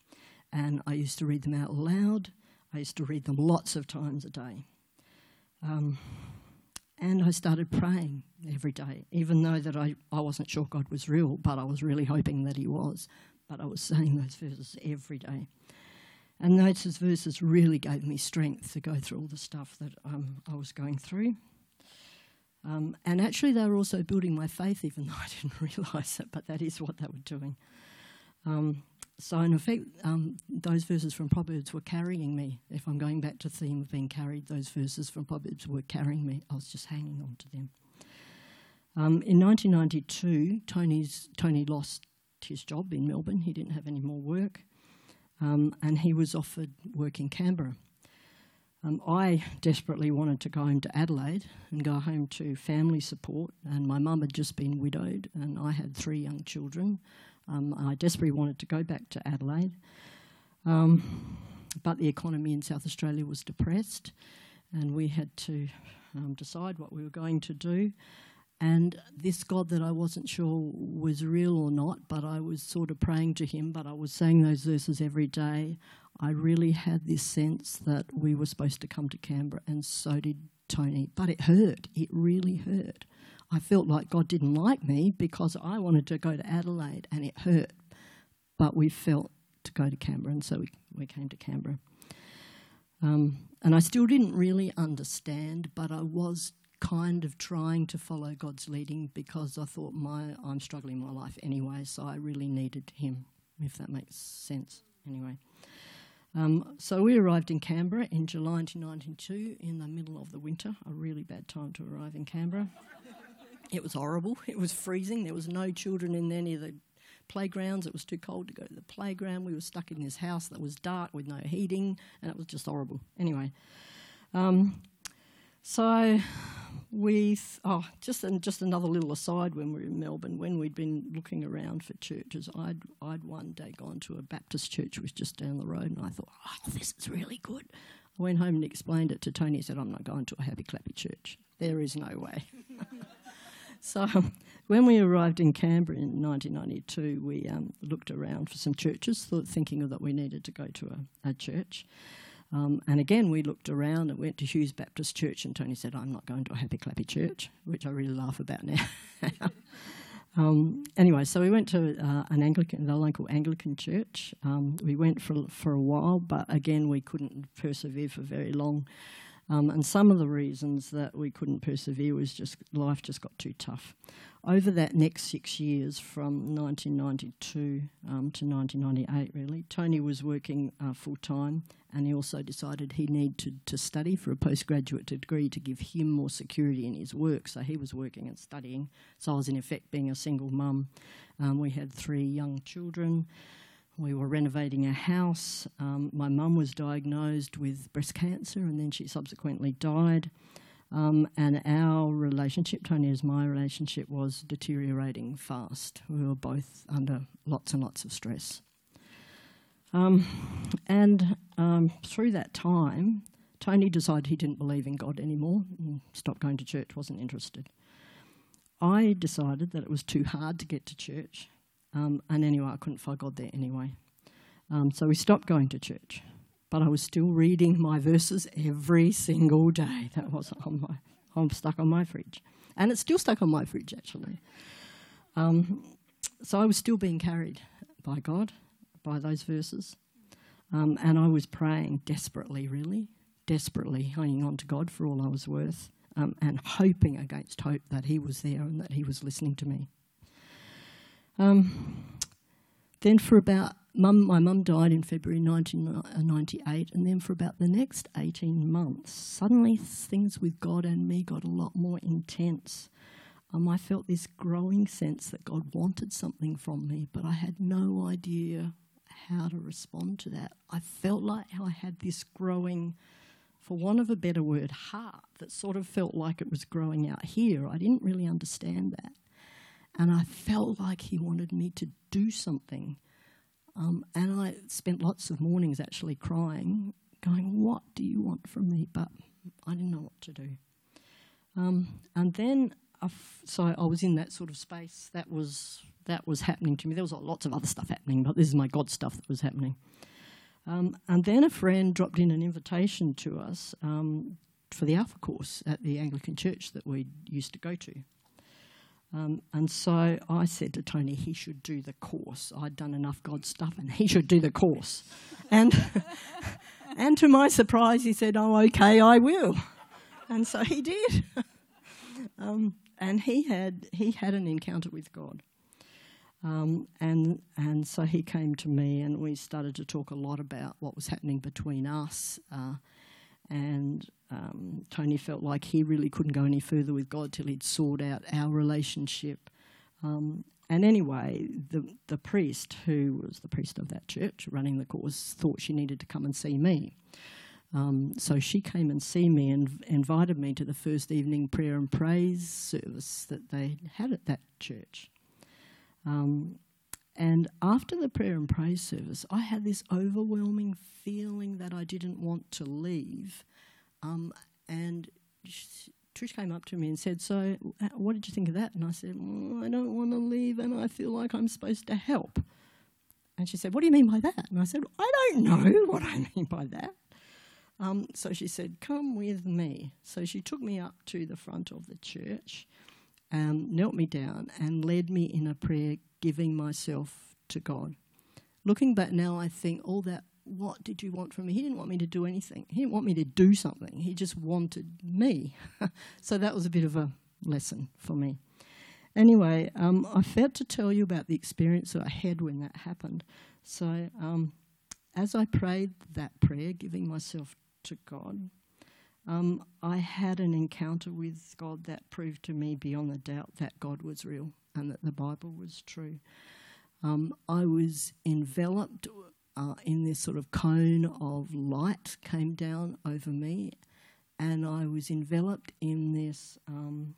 And I used to read them out loud. I used to read them lots of times a day. Um, and I started praying every day, even though that I, I wasn't sure God was real, but I was really hoping that he was. But I was saying those verses every day. And those verses really gave me strength to go through all the stuff that um, I was going through. Um, and actually they were also building my faith, even though I didn't realise it, but that is what they were doing. Um, so in effect, um, those verses from Proverbs were carrying me. If I'm going back to the theme of being carried, those verses from Proverbs were carrying me. I was just hanging on to them. Um, in nineteen ninety-two, Tony's, Tony lost his job in Melbourne. He didn't have any more work, um, and he was offered work in Canberra. Um, I desperately wanted to go home to Adelaide and go home to family support, and my mum had just been widowed and I had three young children. Um, I desperately wanted to go back to Adelaide, um, but the economy in South Australia was depressed and we had to um, decide what we were going to do. And this God that I wasn't sure was real or not, but I was sort of praying to him, but I was saying those verses every day. I really had this sense that we were supposed to come to Canberra, and so did Tony. But it hurt. It really hurt. I felt like God didn't like me because I wanted to go to Adelaide, and it hurt. But we felt to go to Canberra, and so we, we came to Canberra. Um, and I still didn't really understand, but I was kind of trying to follow God's leading, because I thought my I'm struggling my life anyway, so I really needed him, if that makes sense. Anyway. Um, so we arrived in Canberra in July nineteen ninety-two, in the middle of the winter, a really bad time to arrive in Canberra. It was horrible. It was freezing. There was no children in any of the playgrounds. It was too cold to go to the playground. We were stuck in this house that was dark with no heating, and it was just horrible. Anyway, um, so we... Th- oh, just, an, just another little aside when we were in Melbourne, when we'd been looking around for churches, I'd, I'd one day gone to a Baptist church which was just down the road, and I thought, oh, this is really good. I went home and explained it to Tony. He said, I'm not going to a happy-clappy church. There is no way. So when we arrived in Canberra in nineteen ninety-two, we um, looked around for some churches, thought, thinking that we needed to go to a, a church. Um, and again, we looked around and went to Hughes Baptist Church, and Tony said, I'm not going to a happy-clappy church, which I really laugh about now. Um, anyway, so we went to uh, an Anglican, the local Anglican church. Um, we went for for a while, but again, we couldn't persevere for very long. Um, and some of the reasons that we couldn't persevere was just life just got too tough. Over that next six years, from nineteen ninety-two um, to nineteen ninety-eight, really, Tony was working uh, full-time, and he also decided he needed to study for a postgraduate degree to give him more security in his work. So he was working and studying. So I was, in effect, being a single mum. Um, we had three young children. We were renovating a house. Um, my mum was diagnosed with breast cancer, and then she subsequently died. Um, and our relationship, Tony and my relationship, was deteriorating fast. We were both under lots and lots of stress. Um, and um, through that time, Tony decided he didn't believe in God anymore and stopped going to church, wasn't interested. I decided that it was too hard to get to church. Um, and anyway, I couldn't find God there anyway. Um, so we stopped going to church. But I was still reading my verses every single day. That was on my, I'm stuck on my fridge. And it's still stuck on my fridge, actually. Um, so I was still being carried by God, by those verses. Um, and I was praying desperately, really, desperately hanging on to God for all I was worth, um, and hoping against hope that he was there and that he was listening to me. Um, then for about, mum, my mum died in February nineteen ninety-eight, and then for about the next eighteen months, suddenly things with God and me got a lot more intense. Um, I felt this growing sense that God wanted something from me, but I had no idea how to respond to that. I felt like I had this growing, for want of a better word, heart that sort of felt like it was growing out here. I didn't really understand that. And I felt like he wanted me to do something. Um, and I spent lots of mornings actually crying, going, what do you want from me? But I didn't know what to do. Um, and then, I f- so I was in that sort of space. That was that was happening to me. There was lots of other stuff happening, but this is my God stuff that was happening. Um, and then a friend dropped in an invitation to us um, for the Alpha Course at the Anglican church that we used to go to. Um, and so I said to Tony, he should do the course. I'd done enough God stuff and he should do the course. And and to my surprise, he said, oh, okay, I will. And so he did. um, and he had he had an encounter with God. Um, and and so he came to me and we started to talk a lot about what was happening between us. Uh, and... Um, Tony felt like he really couldn't go any further with God till he'd sorted out our relationship. Um, and anyway, the, the priest, who was the priest of that church running the course, thought she needed to come and see me. Um, so she came and see me and invited me to the first evening prayer and praise service that they had at that church. Um, and after the prayer and praise service, I had this overwhelming feeling that I didn't want to leave. Um, and she, Trish came up to me and said, so what did you think of that? And I said, well, I don't want to leave and I feel like I'm supposed to help. And she said, what do you mean by that? And I said, I don't know what I mean by that. Um, so she said, come with me. So she took me up to the front of the church, um, knelt me down and led me in a prayer, giving myself to God. Looking back now, I think all that, what did you want from me? He didn't want me to do anything. He didn't want me to do something. He just wanted me. So that was a bit of a lesson for me. Anyway, um, I felt to tell you about the experience that I had when that happened. So um, as I prayed that prayer, giving myself to God, um, I had an encounter with God that proved to me beyond a doubt that God was real and that the Bible was true. Um, I was enveloped... Uh, in this sort of cone of light came down over me, and I was enveloped in this um,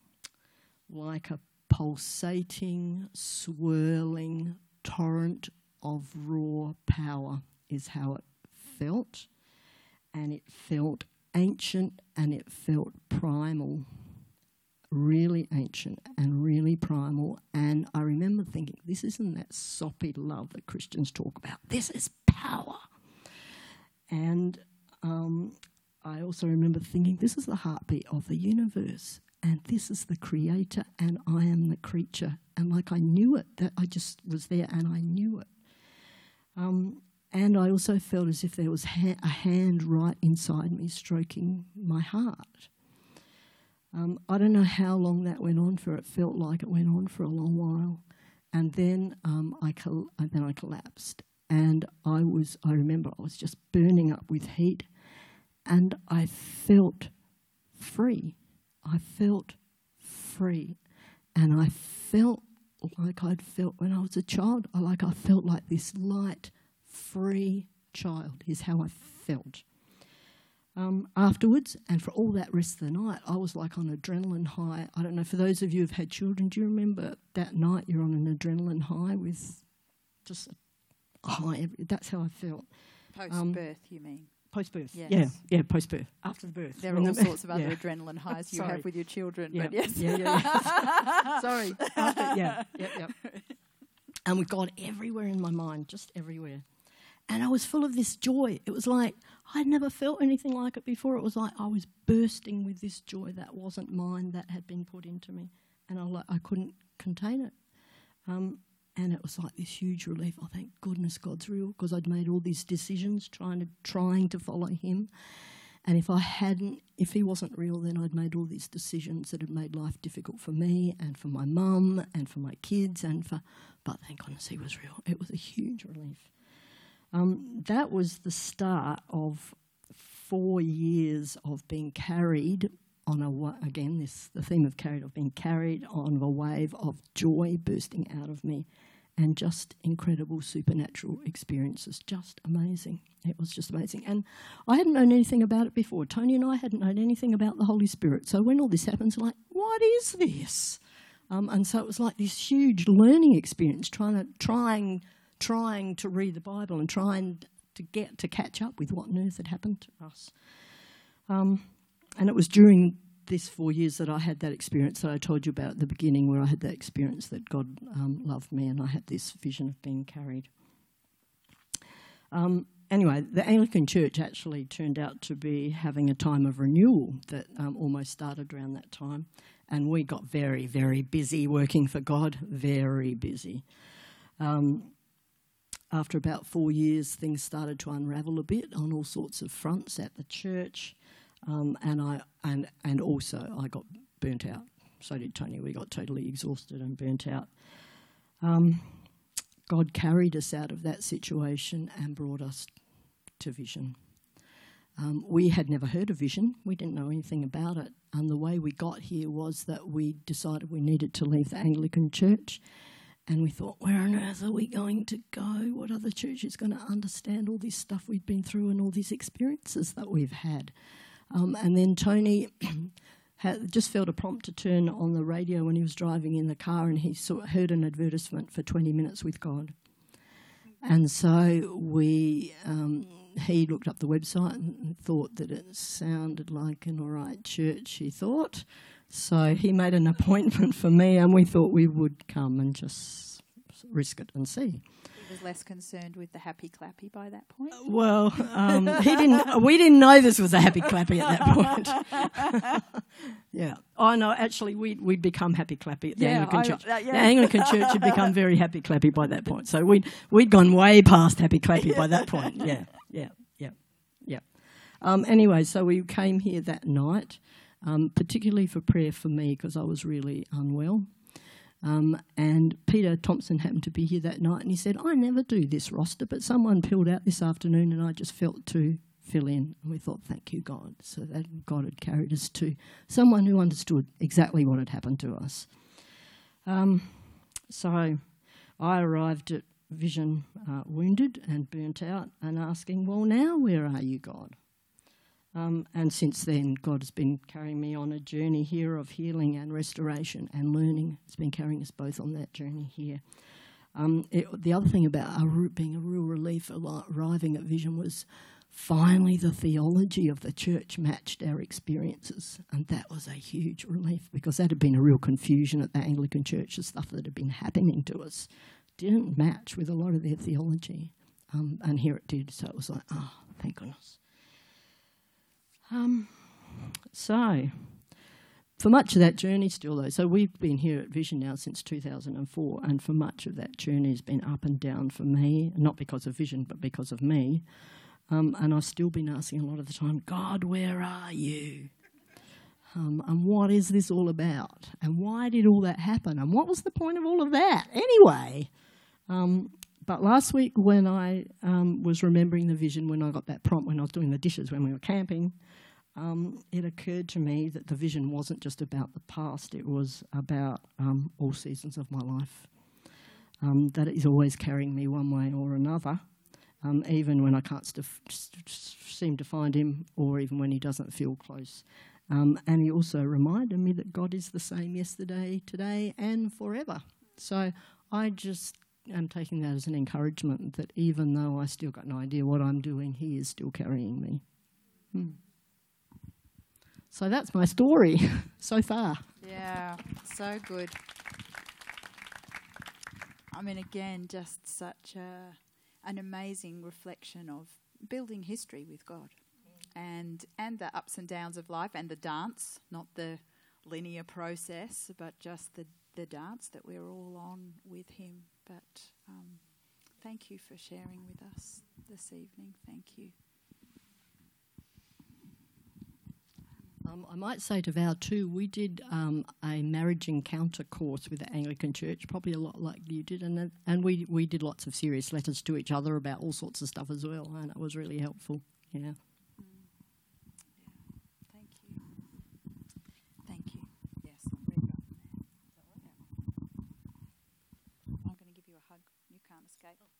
like a pulsating, swirling torrent of raw power is how it felt. And it felt ancient and it felt primal, really ancient and really primal. And I remember thinking, this isn't that soppy love that Christians talk about. This is power. And um, I also remember thinking, this is the heartbeat of the universe. and this is the creator and I am the creature. And like I knew it, that I just was there and I knew it. Um, and I also felt as if there was ha- a hand right inside me stroking my heart. Um, I don't know how long that went on for. It felt like it went on for a long while. And then um, I col- then I collapsed. And I was, I remember I was just burning up with heat, and I felt free. I felt free. And I felt like I'd felt when I was a child. Like I felt like this light, free child is how I felt. Um, afterwards, and for all that rest of the night, I was like on adrenaline high. I don't know, for those of you who've had children, do you remember that night you're on an adrenaline high with just a high? That's how I felt. Post-birth, um, you mean? Post-birth, yes. yeah, yeah, post-birth, after the birth. There are all sorts of other yeah. adrenaline highs you have with your children, yeah. but yes. Yeah, yeah, yeah. Sorry. After, yeah, yeah, yeah. And with God everywhere in my mind, just everywhere. And I was full of this joy. It was like I'd never felt anything like it before. It was like I was bursting with this joy that wasn't mine, that had been put into me. And I, like, I couldn't contain it. Um, and it was like this huge relief. Oh, thank goodness God's real, because I'd made all these decisions trying to, trying to follow him. And if I hadn't, if he wasn't real, then I'd made all these decisions that had made life difficult for me and for my mum and for my kids. And for, but thank goodness he was real. It was a huge relief. Um, that was the start of four years of being carried on a wa- again this the theme of carried of being carried on a wave of joy bursting out of me, and just incredible supernatural experiences, just amazing. It was just amazing, and I hadn't known anything about it before. Tony and I hadn't known anything about the Holy Spirit. So when all this happens, we're like, what is this? Um, and so it was like this huge learning experience, trying to trying. trying to read the Bible and trying to get to catch up with what on earth had happened to us. Um, and it was during this four years that I had that experience that I told you about at the beginning, where I had that experience that God um, loved me and I had this vision of being carried. Um, anyway, the Anglican Church actually turned out to be having a time of renewal that um, almost started around that time. And we got very, very busy working for God, very busy. Um After about four years, things started to unravel a bit on all sorts of fronts at the church, um, and I and and also I got burnt out. So did Tony. We got totally exhausted and burnt out. Um, God carried us out of that situation and brought us to Vision. Um, we had never heard of Vision. We didn't know anything about it. And the way we got here was that we decided we needed to leave the Anglican Church. And we thought, where on earth are we going to go? What other church is going to understand all this stuff we've been through and all these experiences that we've had? Um, and then Tony had just felt a prompt to turn on the radio when he was driving in the car, and he saw, heard an advertisement for twenty minutes with God. And so we um, he looked up the website and thought that it sounded like an all right church, he thought. So he made an appointment for me, and we thought we would come and just risk it and see. He was less concerned with the happy clappy by that point. Uh, well, um, he didn't. We didn't know this was a happy clappy at that point. yeah. Oh no, actually, we'd we'd become happy clappy at the yeah, Anglican I, Church. Uh, yeah. The Anglican Church had become very happy clappy by that point. So we'd we'd gone way past happy clappy by that point. Yeah, yeah, yeah, yeah. Um, anyway, so we came here that night. Um, particularly for prayer for me, because I was really unwell. Um, and Peter Thompson happened to be here that night, and he said, I never do this roster, but someone peeled out this afternoon and I just felt to fill in. And we thought, thank you, God. So that God had carried us to someone who understood exactly what had happened to us. Um, so I arrived at Vision uh, wounded and burnt out and asking, well, now where are you, God? Um, and since then, God has been carrying me on a journey here of healing and restoration and learning. It's been carrying us both on that journey here. Um, it, the other thing about a, being a real relief arriving at Vision was finally the theology of the church matched our experiences. And that was a huge relief, because that had been a real confusion at the Anglican Church. The stuff that had been happening to us didn't match with a lot of their theology. Um, and here it did. So it was like, oh, thank goodness. Um, so for much of that journey still, though, so we've been here at Vision now since two thousand four, and for much of that journey has been up and down for me, not because of Vision, but because of me. Um, and I've still been asking a lot of the time, God, where are you? Um, and what is this all about? And why did all that happen? And what was the point of all of that anyway? Um, but last week when I um, was remembering the vision, when I got that prompt, when I was doing the dishes, when we were camping, um, it occurred to me that the vision wasn't just about the past. It was about um, all seasons of my life. Um, that it is always carrying me one way or another. Um, even when I can't st- st- seem to find him, or even when he doesn't feel close. Um, and he also reminded me that God is the same yesterday, today, and forever. So I just am taking that as an encouragement that even though I still got no idea what I'm doing, he is still carrying me. Hmm. So that's my story so far. Yeah, so good. I mean, again, just such a... an amazing reflection of building history with God, and and the ups and downs of life, and the dance, not the linear process, but just the, the dance that we're all on with him. But um, thank you for sharing with us this evening. Thank you. Um, I might say to Vow too, we did um, a marriage encounter course with the Anglican Church, probably a lot like you did, and and we, we did lots of serious letters to each other about all sorts of stuff as well, and it was really helpful. Yeah. Mm. Yeah. Thank you. Thank you. Yes. I'm going to give you a hug. You can't escape. Oh.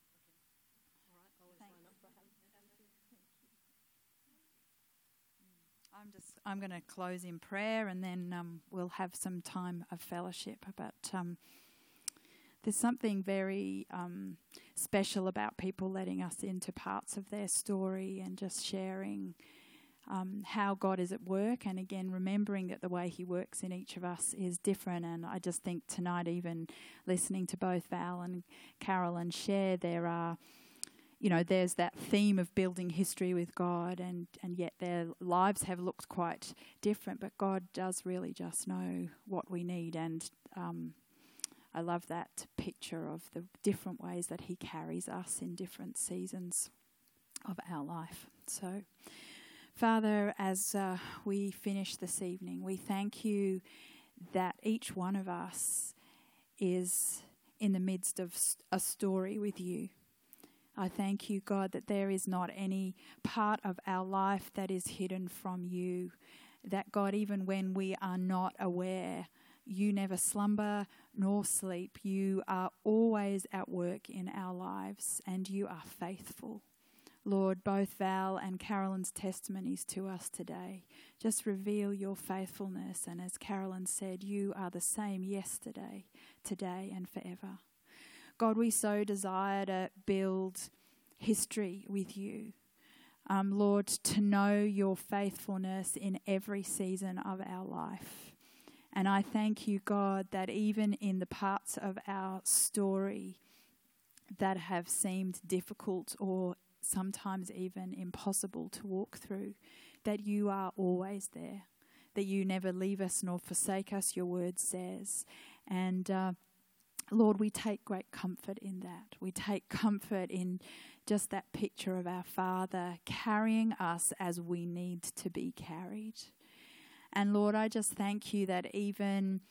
I'm just. I'm going to close in prayer, and then um, we'll have some time of fellowship. But um, there's something very um, special about people letting us into parts of their story and just sharing um, how God is at work. And again, remembering that the way he works in each of us is different. And I just think tonight, even listening to both Val and Carolyn share, there are... you know, there's that theme of building history with God, and, and yet their lives have looked quite different, but God does really just know what we need. And um, I love that picture of the different ways that he carries us in different seasons of our life. So, Father, as uh, we finish this evening, we thank you that each one of us is in the midst of a story with you. I thank you, God, that there is not any part of our life that is hidden from you. That, God, even when we are not aware, you never slumber nor sleep. You are always at work in our lives, and you are faithful. Lord, both Val and Carolyn's testimonies to us today just reveal your faithfulness. And as Carolyn said, you are the same yesterday, today, and forever. God, we so desire to build history with you. Um, Lord, to know your faithfulness in every season of our life. And I thank you, God, that even in the parts of our story that have seemed difficult or sometimes even impossible to walk through, that you are always there, that you never leave us nor forsake us, your word says. And... Uh, Lord, we take great comfort in that. We take comfort in just that picture of our Father carrying us as we need to be carried. And Lord, I just thank you that even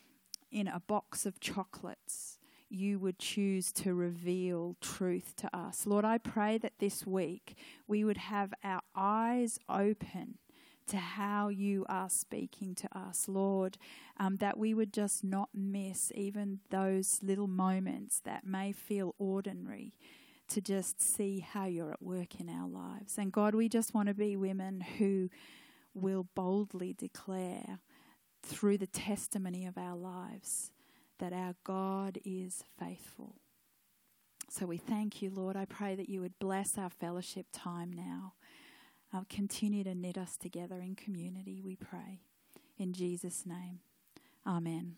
in a box of chocolates, you would choose to reveal truth to us. Lord, I pray that this week we would have our eyes open to how you are speaking to us, Lord, um, that we would just not miss even those little moments that may feel ordinary, to just see how you're at work in our lives. And God, we just want to be women who will boldly declare through the testimony of our lives that our God is faithful. So we thank you, Lord. I pray that you would bless our fellowship time now. I'll continue to knit us together in community, we pray. In Jesus' name, amen.